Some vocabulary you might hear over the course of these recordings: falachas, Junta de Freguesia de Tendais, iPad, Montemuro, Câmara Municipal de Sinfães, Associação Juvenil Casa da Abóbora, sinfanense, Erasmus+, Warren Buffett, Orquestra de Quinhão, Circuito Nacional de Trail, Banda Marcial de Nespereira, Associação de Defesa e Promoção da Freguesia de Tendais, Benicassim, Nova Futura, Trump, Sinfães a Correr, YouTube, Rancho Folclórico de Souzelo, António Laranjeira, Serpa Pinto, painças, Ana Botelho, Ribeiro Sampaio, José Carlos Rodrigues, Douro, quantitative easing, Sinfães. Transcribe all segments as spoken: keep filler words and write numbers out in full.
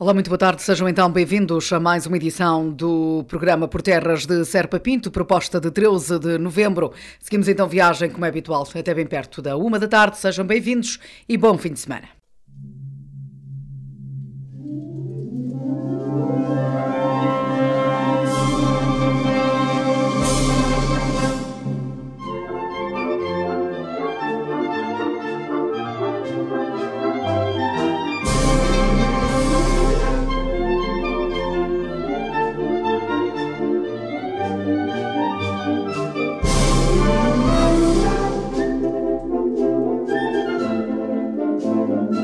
Olá, muito boa tarde. Sejam então bem-vindos a mais uma edição do programa Por Terras de Serpa Pinto, proposta de treze de novembro. Seguimos então viagem, como é habitual, até bem perto da uma da tarde. Sejam bem-vindos e bom fim de semana. Thank you.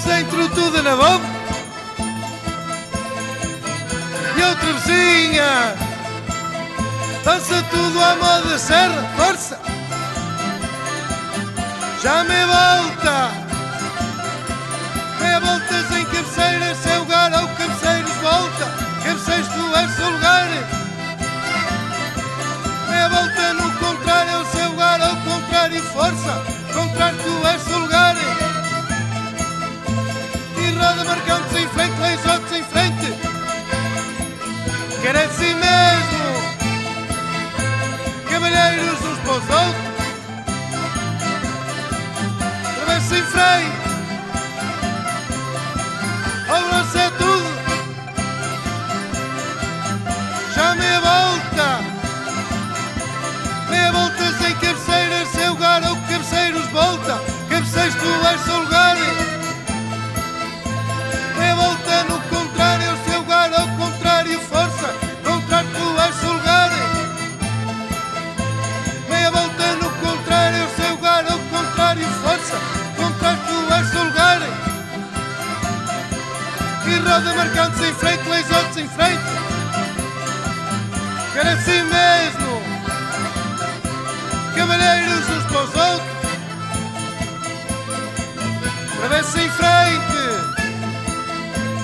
centro tudo na mão. E outra vizinha dança tudo à moda serra, força. Já me volta, meia voltas em cabeceiras, seu lugar ao cabeceiros volta. Cabeceiros tu és seu lugar. Meia volta no contrário, ao seu lugar ao contrário, força. Contrário tu és seu lugar. E roda marcando-se em frente, leijotes em frente. Quer é de si mesmo, cavalheiros uns para os outros. Sem freio, ao lance é tudo. Já meia volta, meia volta sem cabeceiras, seu lugar ao cabeceiros volta. Cabeceiros tu és seu lugar. Meia volta no contrário, seu lugar ao contrário, força. Contrário tu és seu lugar. Meia volta no contrário, seu lugar ao contrário, força. Roda marcando-se em frente, leijotes em frente. Quer é assim mesmo, cavalheiros uns para os outros. Travessa em frente, ao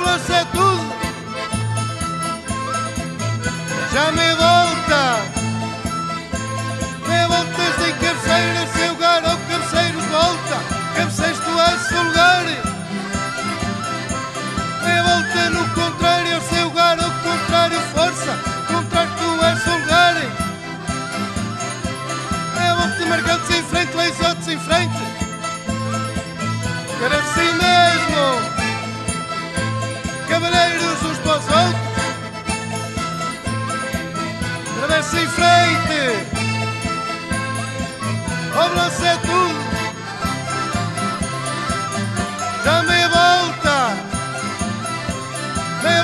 lance é tudo. Já meia volta, meia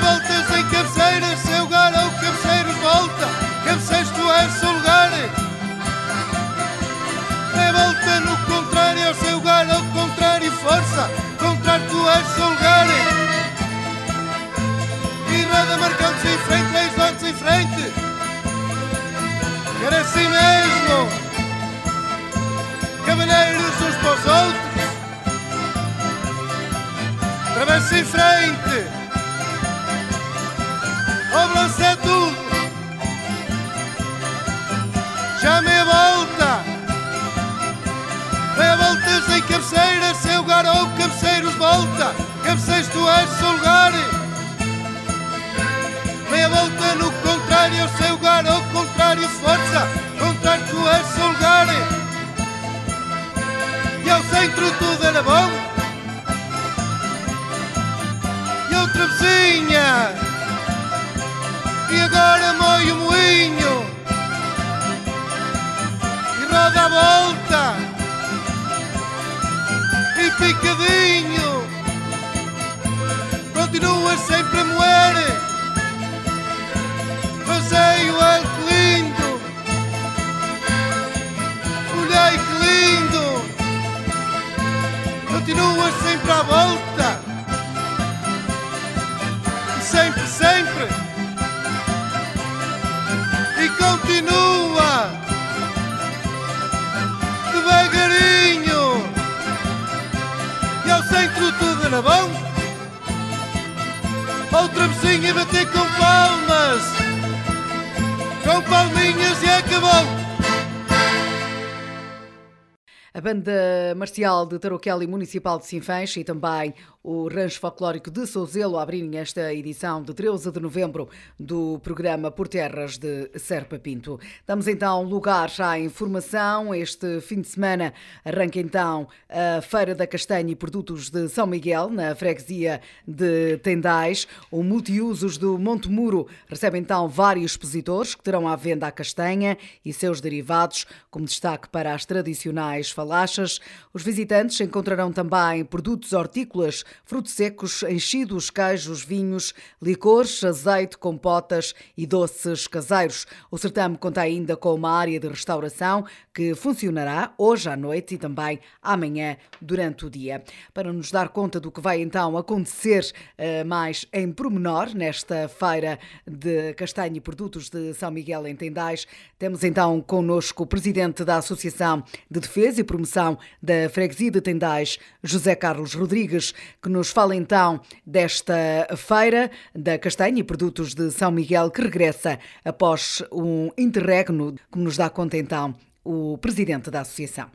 volta sem cabeceiras, seu lugar ao cabeceiros volta. Cabeceiros tu és seu lugar. Volta no contrário, ao seu lugar, ao contrário, força, contrário tu és seu lugar. É volta marcando-se em frente, leijotes em frente. Quer assim mesmo, cavalheiros uns para os outros. Travessa em frente, ao braço é tudo. Já meia volta, meia volta sem cabeceiras, seu lugar ao cabeceiros volta. Cabeceiros tu és seu lugar. Meia volta no contrário, ao seu lugar ao contrário, força. Contrário tu és seu lugar. E roda marcando-se em frente, leijotes em frente. Quer assim mesmo, cavalheiros uns para os outros. Travessa em frente, ao braço é tudo. Já meia volta, meia volta sem cabeceiras, seu lugar ao cabeceiros volta. Cabeceiros tu és seu lugar. Meia volta no contrário, seu lugar ao contrário, força. Contrário tu és seu lugar. E ao centro tudo era bom. E outra vizinha, e agora moi o moinho, e roda a volta, e picadinho, continuas sempre a moer. Passei o ar que lindo, olhei que lindo, continuas sempre à volta, e sempre, sempre. Continua devagarinho, e ao centro tudo era bom. Outra vizinha a bater com palmas, com palminhas, e acabou. A Banda Marcial de Tarouquelli Municipal de Sinfães e também o Rancho Folclórico de Souzelo abrirem esta edição de treze de novembro do programa Por Terras de Serpa Pinto. Damos então lugar à informação. Este fim de semana arranca então a Feira da Castanha e Produtos de São Miguel, na freguesia de Tendais. O Multiusos do Montemuro recebe então vários expositores que terão à venda a castanha e seus derivados, como destaque para as tradicionais falachas. Os visitantes encontrarão também produtos hortícolas, frutos secos, enchidos, queijos, vinhos, licores, azeite, compotas e doces caseiros. O certame conta ainda com uma área de restauração que funcionará hoje à noite e também amanhã durante o dia. Para nos dar conta do que vai então acontecer mais em pormenor nesta feira de castanho e produtos de São Miguel em Tendais, temos então connosco o presidente da Associação de Defesa e Promoção da Freguesia de Tendais, José Carlos Rodrigues, que nos fala então desta feira da castanha e produtos de São Miguel que regressa após um interregno, como nos dá conta então o presidente da associação.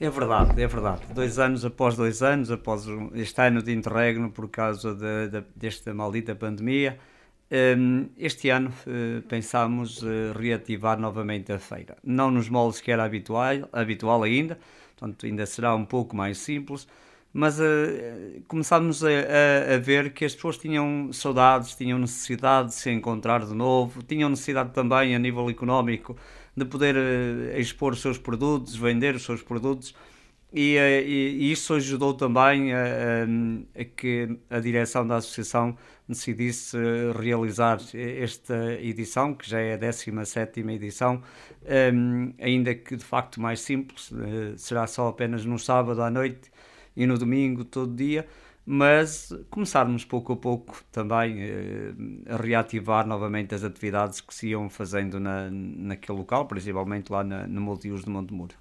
É verdade, é verdade. Dois anos após dois anos, após este ano de interregno por causa de, de, desta maldita pandemia, este ano pensámos reativar novamente a feira. Não nos moldes que era habitual, habitual ainda, portanto ainda será um pouco mais simples, mas uh, começámos a, a, a ver que as pessoas tinham saudades, tinham necessidade de se encontrar de novo, tinham necessidade também a nível económico de poder uh, expor os seus produtos, vender os seus produtos, e, uh, e, e isso ajudou também a, a, a que a direção da associação decidisse uh, realizar esta edição, que já é a décima sétima edição, um, ainda que de facto mais simples, uh, será só apenas no sábado à noite e no domingo todo dia, mas começarmos pouco a pouco também eh, a reativar novamente as atividades que se iam fazendo na, naquele local, principalmente lá na, no multiuso de Montemuro.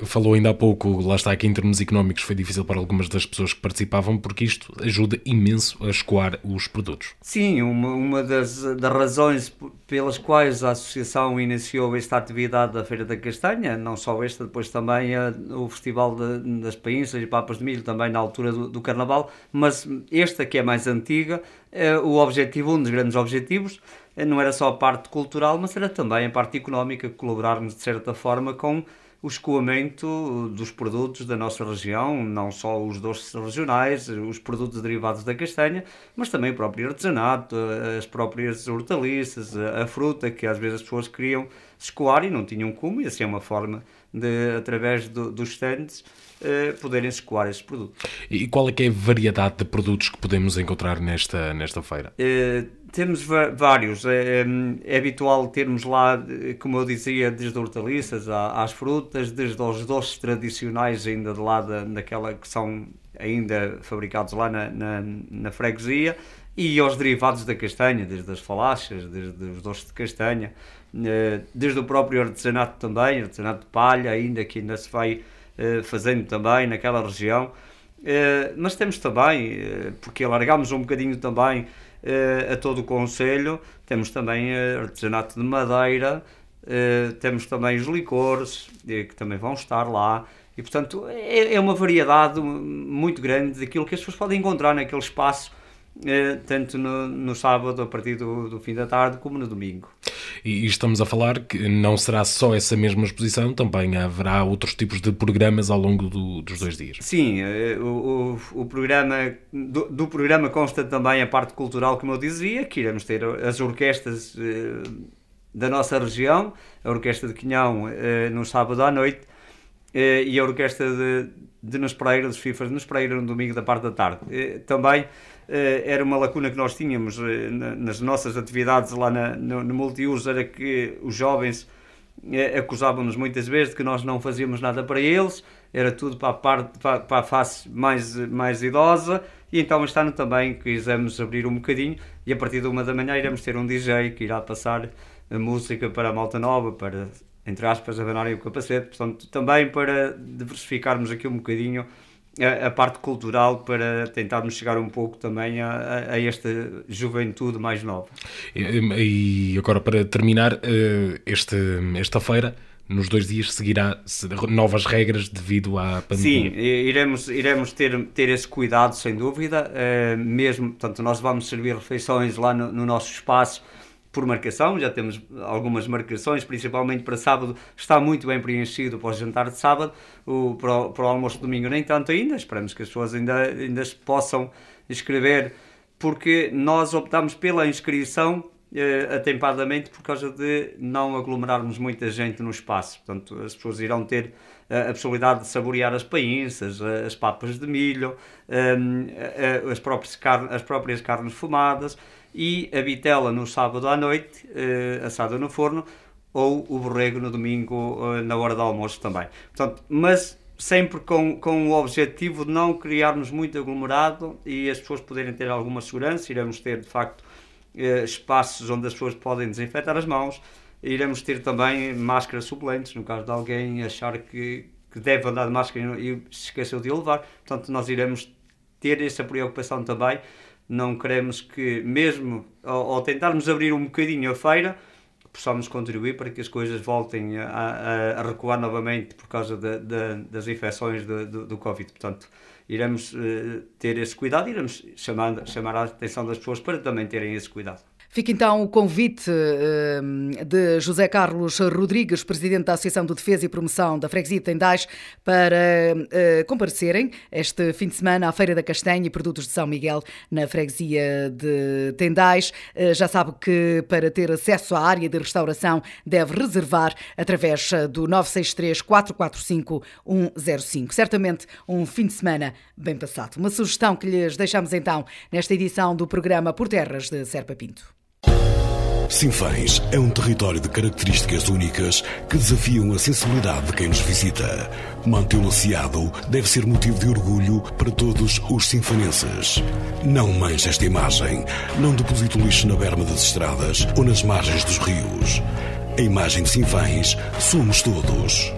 Uh, falou ainda há pouco, lá está, aqui em termos económicos foi difícil para algumas das pessoas que participavam, porque isto ajuda imenso a escoar os produtos. Sim, uma, uma das, das razões pelas quais a associação iniciou esta atividade da Feira da Castanha, não só esta, depois também a, o Festival de, das Painças e Papas de Milho, também na altura do, do Carnaval, mas esta que é mais antiga, é o objetivo, um dos grandes objetivos, não era só a parte cultural, mas era também a parte económica, colaborarmos de certa forma com o escoamento dos produtos da nossa região, não só os doces regionais, os produtos derivados da castanha, mas também o próprio artesanato, as próprias hortaliças, a fruta que às vezes as pessoas queriam escoar e não tinham como, e assim é uma forma de, através do, dos stands, eh, poderem escoar esses produtos. E qual é que é a variedade de produtos que podemos encontrar nesta, nesta feira? Eh, Temos vários, é, é habitual termos lá, como eu dizia, desde hortaliças às frutas, desde os doces tradicionais ainda de lá da, daquela que são ainda fabricados lá na, na, na freguesia, e aos derivados da castanha, desde as falachas, desde os doces de castanha, desde o próprio artesanato também, artesanato de palha ainda, que ainda se vai fazendo também naquela região, mas temos também, porque alargámos um bocadinho também a todo o concelho, temos também artesanato de madeira, temos também os licores, que também vão estar lá, e portanto é uma variedade muito grande daquilo que as pessoas podem encontrar naquele espaço, tanto no, no sábado a partir do, do fim da tarde como no domingo. E estamos a falar que não será só essa mesma exposição, também haverá outros tipos de programas ao longo do, dos dois dias. Sim, o, o, o programa, do, do programa consta também a parte cultural, como eu dizia, que iremos ter as orquestras eh, da nossa região, a Orquestra de Quinhão eh, no sábado à noite, eh, e a Orquestra de, de Nespereira, dos Fifas de Nespereira, no domingo da parte da tarde. Eh, também era uma lacuna que nós tínhamos nas nossas atividades lá na, no, no multiuso, era que os jovens acusavam-nos muitas vezes de que nós não fazíamos nada para eles, era tudo para a, parte, para, para a face mais, mais idosa, e então este ano também quisemos abrir um bocadinho, e a partir de uma da manhã iremos ter um D J que irá passar a música para a malta nova, para, entre aspas, abanarem o capacete, portanto também para diversificarmos aqui um bocadinho a parte cultural, para tentarmos chegar um pouco também a, a esta juventude mais nova. E, e agora, para terminar, este, esta feira, nos dois dias, seguirá novas regras devido à pandemia? Sim, iremos, iremos ter, ter esse cuidado, sem dúvida, mesmo, portanto, nós vamos servir refeições lá no, no nosso espaço, por marcação, já temos algumas marcações, principalmente para sábado, está muito bem preenchido para o jantar de sábado, o, para, o, para o almoço de domingo nem tanto ainda, esperamos que as pessoas ainda, ainda se possam inscrever, porque nós optámos pela inscrição eh, atempadamente por causa de não aglomerarmos muita gente no espaço. Portanto, as pessoas irão ter eh, a possibilidade de saborear as painças, as papas de milho, eh, as, próprias carnes, as próprias carnes fumadas e a vitela no sábado à noite, eh, assada no forno, ou o borrego no domingo, eh, na hora do almoço também. Portanto, mas sempre com, com o objetivo de não criarmos muito aglomerado e as pessoas poderem ter alguma segurança. Iremos ter, de facto, eh, espaços onde as pessoas podem desinfetar as mãos. Iremos ter também máscaras suplentes, no caso de alguém achar que, que deve andar de máscara e se esqueceu de a levar. Portanto, nós iremos ter essa preocupação também. Não queremos que, mesmo ao, ao tentarmos abrir um bocadinho a feira, possamos contribuir para que as coisas voltem a, a recuar novamente por causa de, de, das infecções de, do, do Covid. Portanto, iremos uh, ter esse cuidado, iremos chamar, chamar a atenção das pessoas para também terem esse cuidado. Fica então o convite uh, de José Carlos Rodrigues, presidente da Associação de Defesa e Promoção da Freguesia de Tendais, para uh, comparecerem este fim de semana à Feira da Castanha e Produtos de São Miguel na Freguesia de Tendais. Uh, já sabe que para ter acesso à área de restauração deve reservar através do nove seis três, quatro quatro cinco, um zero cinco. Certamente um fim de semana bem passado. Uma sugestão que lhes deixamos então nesta edição do programa Por Terras de Serpa Pinto. Sinfães é um território de características únicas que desafiam a sensibilidade de quem nos visita. Mantê-lo aciado deve ser motivo de orgulho para todos os sinfanenses. Não manche esta imagem. Não deposite o lixo na berma das estradas ou nas margens dos rios. A imagem de Sinfães somos todos.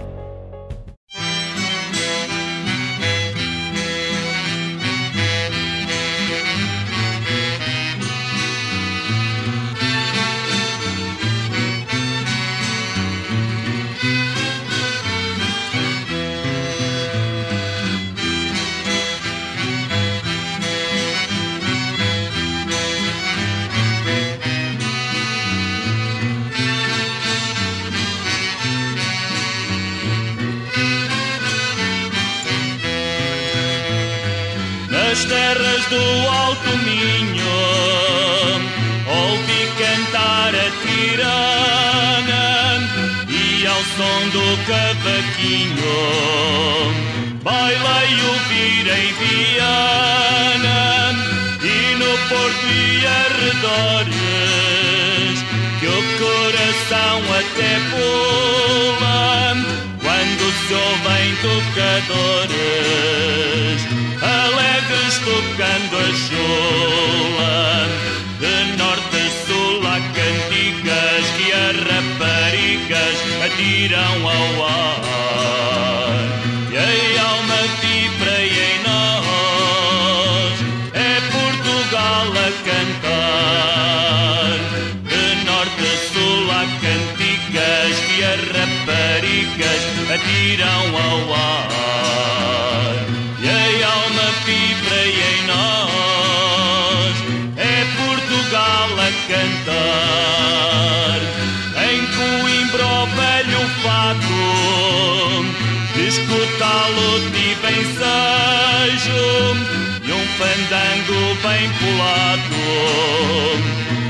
Nas terras do Alto Minho ouvi cantar a tirana e ao som do cavaquinho bailei o Vira e Viana, e no Porto e arredores que o coração até pula quando se ouvem tocadores alegres tocando a chola, de norte a sul há cantigas que as raparigas atiram ao ar. E a alma vibra em nós, é Portugal a cantar. De norte a sul há cantigas que as raparigas atiram ao ar. E a alma vibra em nós, é Portugal a cantar. Em Coimbra o velho fado, de escutá-lo tive ensejo, e um fandango bem pulado,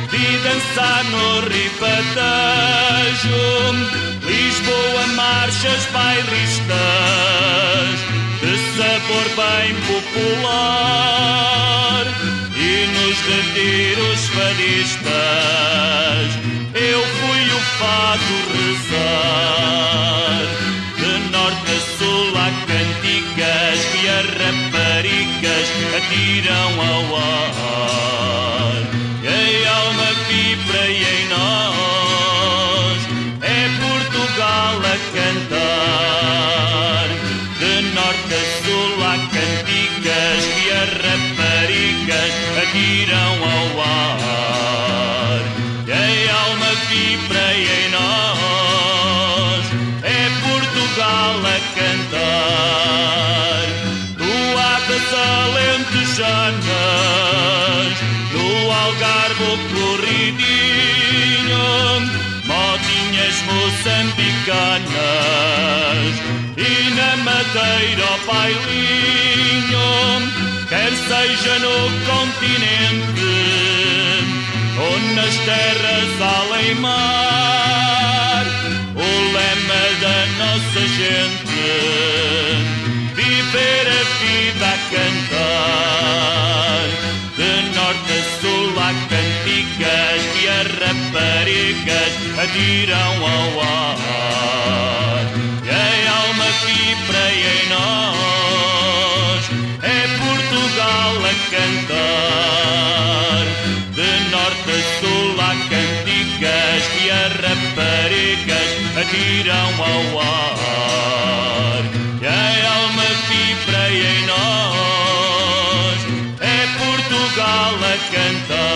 de dançar no ribatejo. Lisboa, marchas bailistas, de sabor bem popular, e nos retiros fadistas eu fui o fado rezar. De norte a sul há cantigas que as raparigas atiram ao ar. E a alma vibra em nós, é Portugal a cantar. Norte a sul há cantigas que as raparigas atiram ao ar. E a alma vibra em nós, é Portugal a cantar. Do Atas alentejanas, do Algarve corridinho, modinhas moçambicanas, e na Madeira o bailinho, quer seja no continente ou nas das terras além mar, o lema da nossa gente, viver a vida a cantar, de norte a sul há cantigas que as raparigas atiram ao ar, e em alma vibra e em nós é Portugal a cantar, de norte a sul há cantigas que as raparigas atiram ao ar, e em alma vibra e em nós é Portugal a cantar.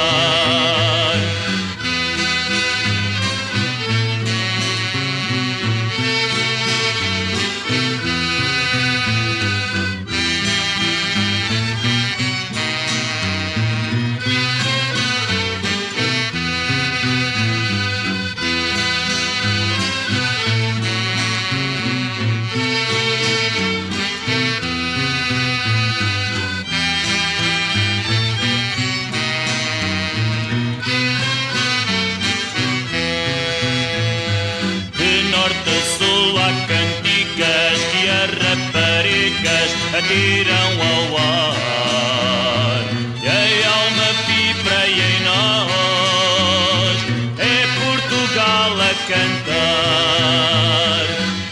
Atiram ao ar, e a alma vibra e em nós é Portugal a cantar,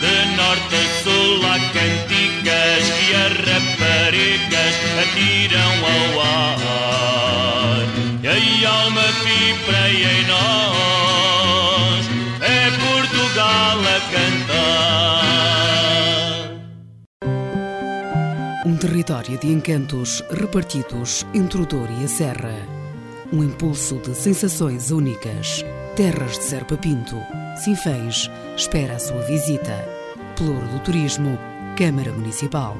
de norte a sul há cantigas que as raparigas atiram ao ar, e a alma vibra e em nós é Portugal a cantar. Um território de encantos repartidos entre o Douro e a Serra. Um impulso de sensações únicas. Terras de Serpa Pinto. Sinfães espera a sua visita. Pelouro do Turismo. Câmara Municipal.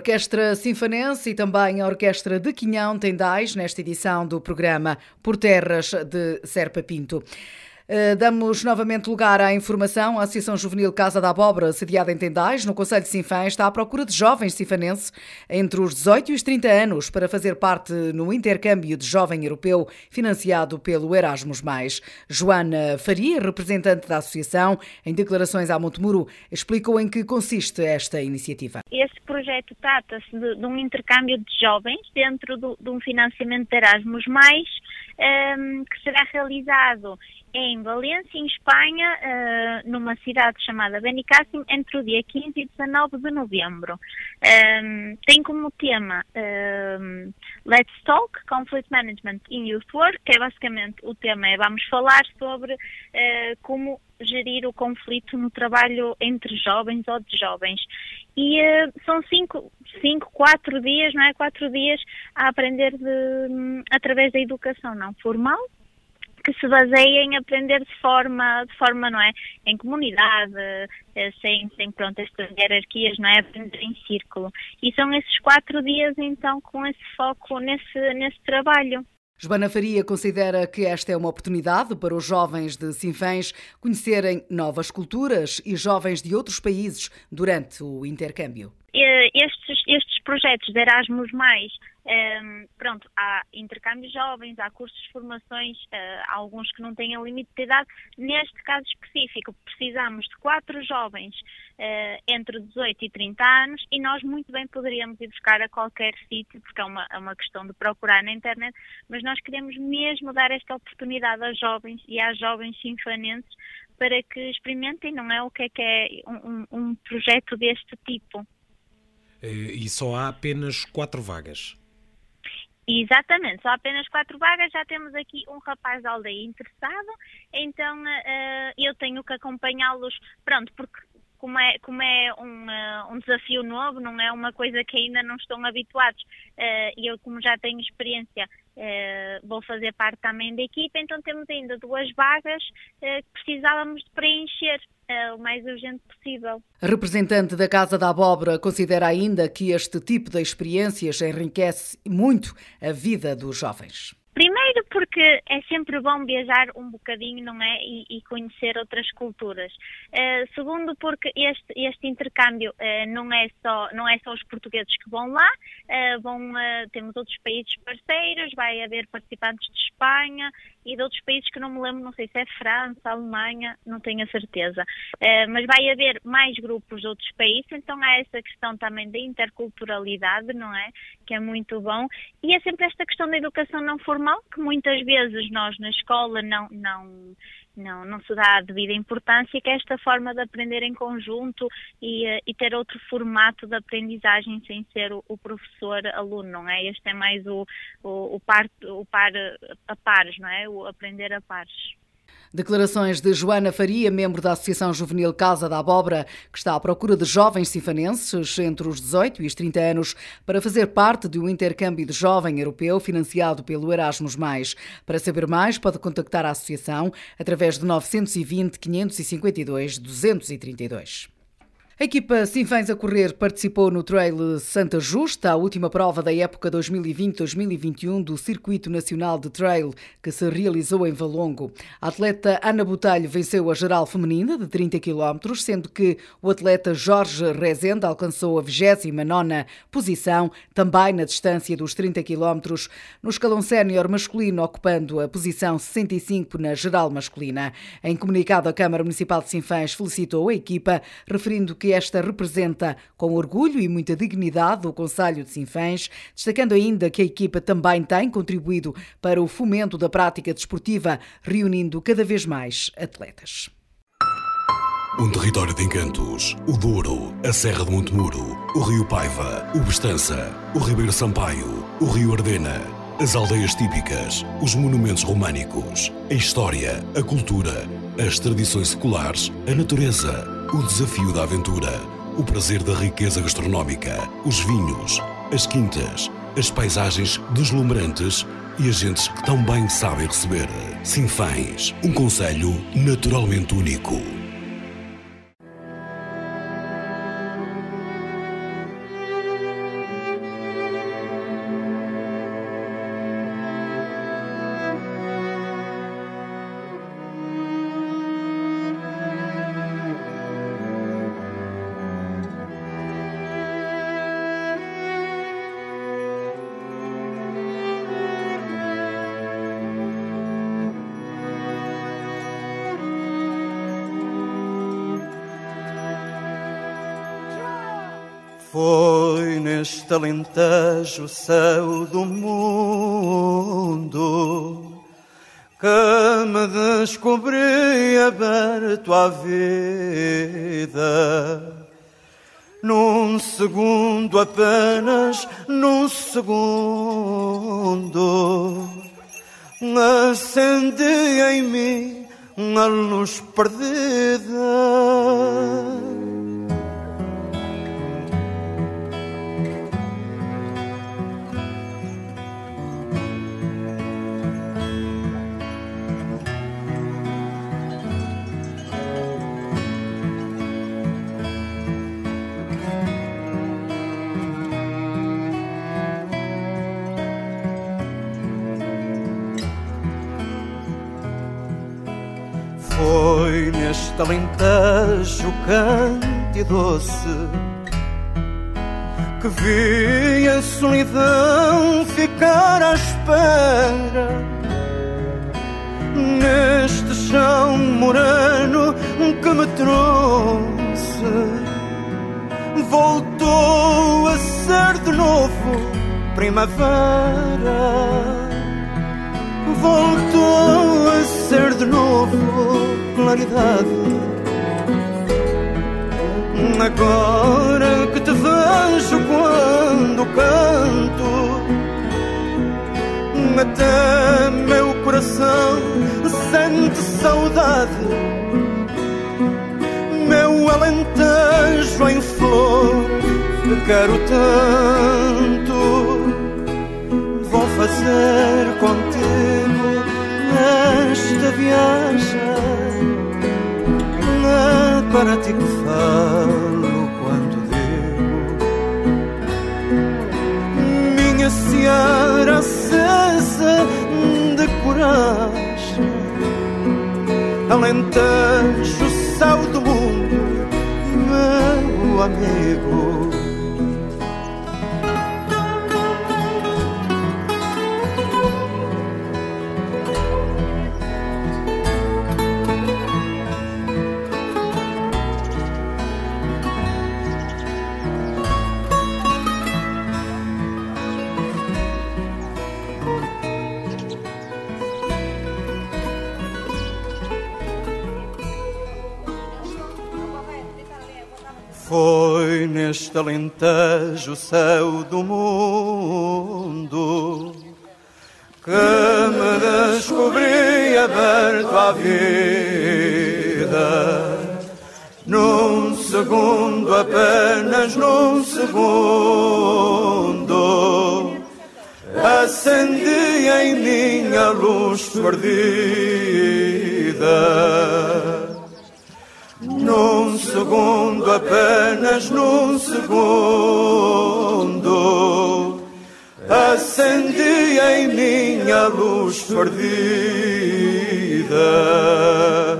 Orquestra Sinfanense e também a Orquestra de Quinhão Tendais, nesta edição do programa Por Terras de Serpa Pinto. Damos novamente lugar à informação. A Associação Juvenil Casa da Abóbora, sediada em Tendais, no Concelho de Sinfães, está à procura de jovens sinfanenses entre os dezoito e os trinta anos para fazer parte no intercâmbio de jovem europeu financiado pelo Erasmus mais. Joana Faria, representante da associação, em declarações à Montemuro, explicou em que consiste esta iniciativa. Este projeto trata-se de, de um intercâmbio de jovens dentro do, de um financiamento de Erasmus mais, um, que será realizado em Valência, em Espanha, numa cidade chamada Benicassim, entre o dia quinze e dezanove de novembro. Um, tem como tema um, Let's Talk, Conflict Management in Youth Work, que é basicamente o tema é vamos falar sobre uh, como gerir o conflito no trabalho entre jovens ou de jovens. E uh, são cinco, cinco, quatro dias, não é? Quatro dias a aprender de, através da educação não formal, que se baseia em aprender de forma, de forma não é, em comunidade, sem, sem pronto, estas hierarquias, não é, aprender em círculo. E são esses quatro dias, então, com esse foco nesse, nesse trabalho. Joana Faria considera que esta é uma oportunidade para os jovens de Sinfães conhecerem novas culturas e jovens de outros países durante o intercâmbio. Estes, estes projetos de Erasmus+, um, pronto, há intercâmbios jovens, há cursos de formações, uh, há alguns que não têm a limite de idade. Neste caso específico, precisamos de quatro jovens uh, entre dezoito e trinta anos e nós muito bem poderíamos ir buscar a qualquer sítio, porque é uma, é uma questão de procurar na internet, mas nós queremos mesmo dar esta oportunidade aos jovens e às jovens sinfanenses para que experimentem, não é, o que é que é um, um projeto deste tipo. E só há apenas quatro vagas. Exatamente, só apenas quatro vagas. Já temos aqui um rapaz da aldeia interessado, então uh, eu tenho que acompanhá-los, pronto, porque como é, como é um, uh, um desafio novo, não é uma coisa que ainda não estão habituados, e uh, eu como já tenho experiência, Uh, vou fazer parte também da equipa, então temos ainda duas vagas uh, que precisávamos de preencher uh, o mais urgente possível. A representante da Casa da Abóbora considera ainda que este tipo de experiências enriquece muito a vida dos jovens. Primeiro porque é sempre bom viajar um bocadinho, não é? E, e conhecer outras culturas. Uh, segundo porque este, este intercâmbio uh, não, é só, não é só os portugueses que vão lá, uh, vão, uh, temos outros países parceiros, vai haver participantes de Espanha e de outros países que não me lembro, não sei se é França, Alemanha, não tenho a certeza. Uh, mas vai haver mais grupos de outros países, então há essa questão também da interculturalidade, não é? Que é muito bom. E é sempre esta questão da educação não formal, que muitas vezes nós na escola não, não, não, não se dá a devida importância, que é esta forma de aprender em conjunto e, e ter outro formato de aprendizagem sem ser o, o professor-aluno, não é? Este é mais o, o, o, par, o par a pares, não é? O aprender a pares. Declarações de Joana Faria, membro da Associação Juvenil Casa da Abóbora, que está à procura de jovens sinfanenses entre os dezoito e os trinta anos para fazer parte de um intercâmbio de jovem europeu financiado pelo Erasmus mais. Para saber mais, pode contactar a associação através de nove dois zero, cinco cinco dois, dois três dois. A equipa Sinfães a Correr participou no Trail Santa Justa, a última prova da época dois mil e vinte, dois mil e vinte e um do Circuito Nacional de Trail, que se realizou em Valongo. A atleta Ana Botelho venceu a geral feminina de trinta km, sendo que o atleta Jorge Rezende alcançou a vigésima nona posição, também na distância dos trinta km, no escalão sénior masculino, ocupando a posição sessenta e cinco na geral masculina. Em comunicado, a Câmara Municipal de Sinfães felicitou a equipa, referindo que esta representa com orgulho e muita dignidade o Concelho de Sinfães, destacando ainda que a equipa também tem contribuído para o fomento da prática desportiva, reunindo cada vez mais atletas. Um território de encantos, o Douro, a Serra de Montemuro, o Rio Paiva, o Bestança, o Ribeiro Sampaio, o Rio Ardena, as aldeias típicas, os monumentos românicos, a história, a cultura, as tradições seculares, a natureza, o desafio da aventura, o prazer da riqueza gastronómica, os vinhos, as quintas, as paisagens deslumbrantes e agentes que tão bem sabem receber. Sinfães, um concelho naturalmente único. Foi neste Alentejo, céu do mundo, que me descobri aberto à vida. Num segundo apenas, num segundo, acendi em mim a luz perdida. Foi neste Alentejo cante doce que vi a solidão ficar à espera. Neste chão moreno que me trouxe, voltou a ser de novo primavera. Voltou a ser de novo claridade. Agora que te vejo quando canto, até meu coração sente saudade. Meu Alentejo em flor que quero tanto, vou fazer contigo esta viagem. É para ti que falo quando digo, minha seara acesa de coragem. Alentejo, céu do mundo, meu amigo. Foi neste Alentejo, céu do mundo, que me descobri aberto à vida. Num segundo, apenas num segundo, acendi em mim a luz perdida. Num segundo, apenas num segundo, acendi em mim a luz perdida.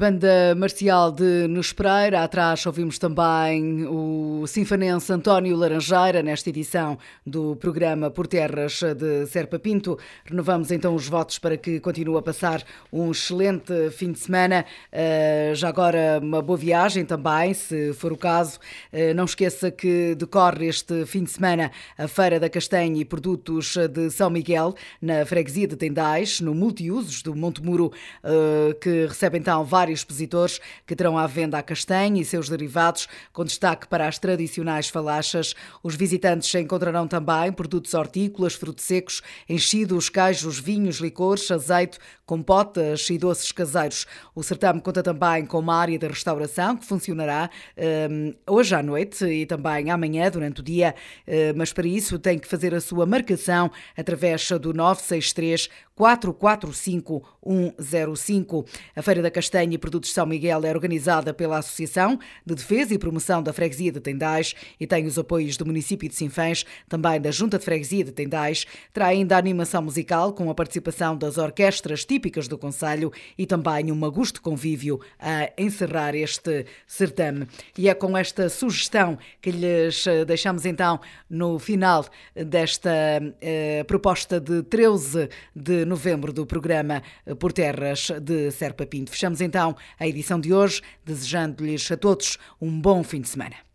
Banda Marcial de Nespereira. Atrás ouvimos também o sinfanense António Laranjeira nesta edição do programa Por Terras de Serpa Pinto. Renovamos então os votos para que continue a passar um excelente fim de semana. Já agora, uma boa viagem também, se for o caso. Não esqueça que decorre este fim de semana a Feira da Castanha e Produtos de São Miguel, na Freguesia de Tendais, no Multiusos do Montemuro, que recebe então vários expositores que terão à venda a castanha e seus derivados, com destaque para as tradicionais falachas. Os visitantes encontrarão também produtos hortícolas, frutos secos, enchidos, queijos, vinhos, licores, azeite, compotas e doces caseiros. O certame conta também com uma área de restauração que funcionará um, hoje à noite e também amanhã durante o dia, uh, mas para isso tem que fazer a sua marcação através do nove seis três, quatro quatro cinco, um zero cinco. A Feira da Castanha e Produtos São Miguel é organizada pela Associação de Defesa e Promoção da Freguesia de Tendais e tem os apoios do município de Sinfães, também da Junta de Freguesia de Tendais. Terá ainda a animação musical com a participação das orquestras típicas do concelho e também um agosto convívio a encerrar este certame. E é com esta sugestão que lhes deixamos então no final desta eh, proposta de treze de novembro do programa Por Terras de Serpa Pinto. Fechamos então a edição de hoje, desejando-lhes a todos um bom fim de semana.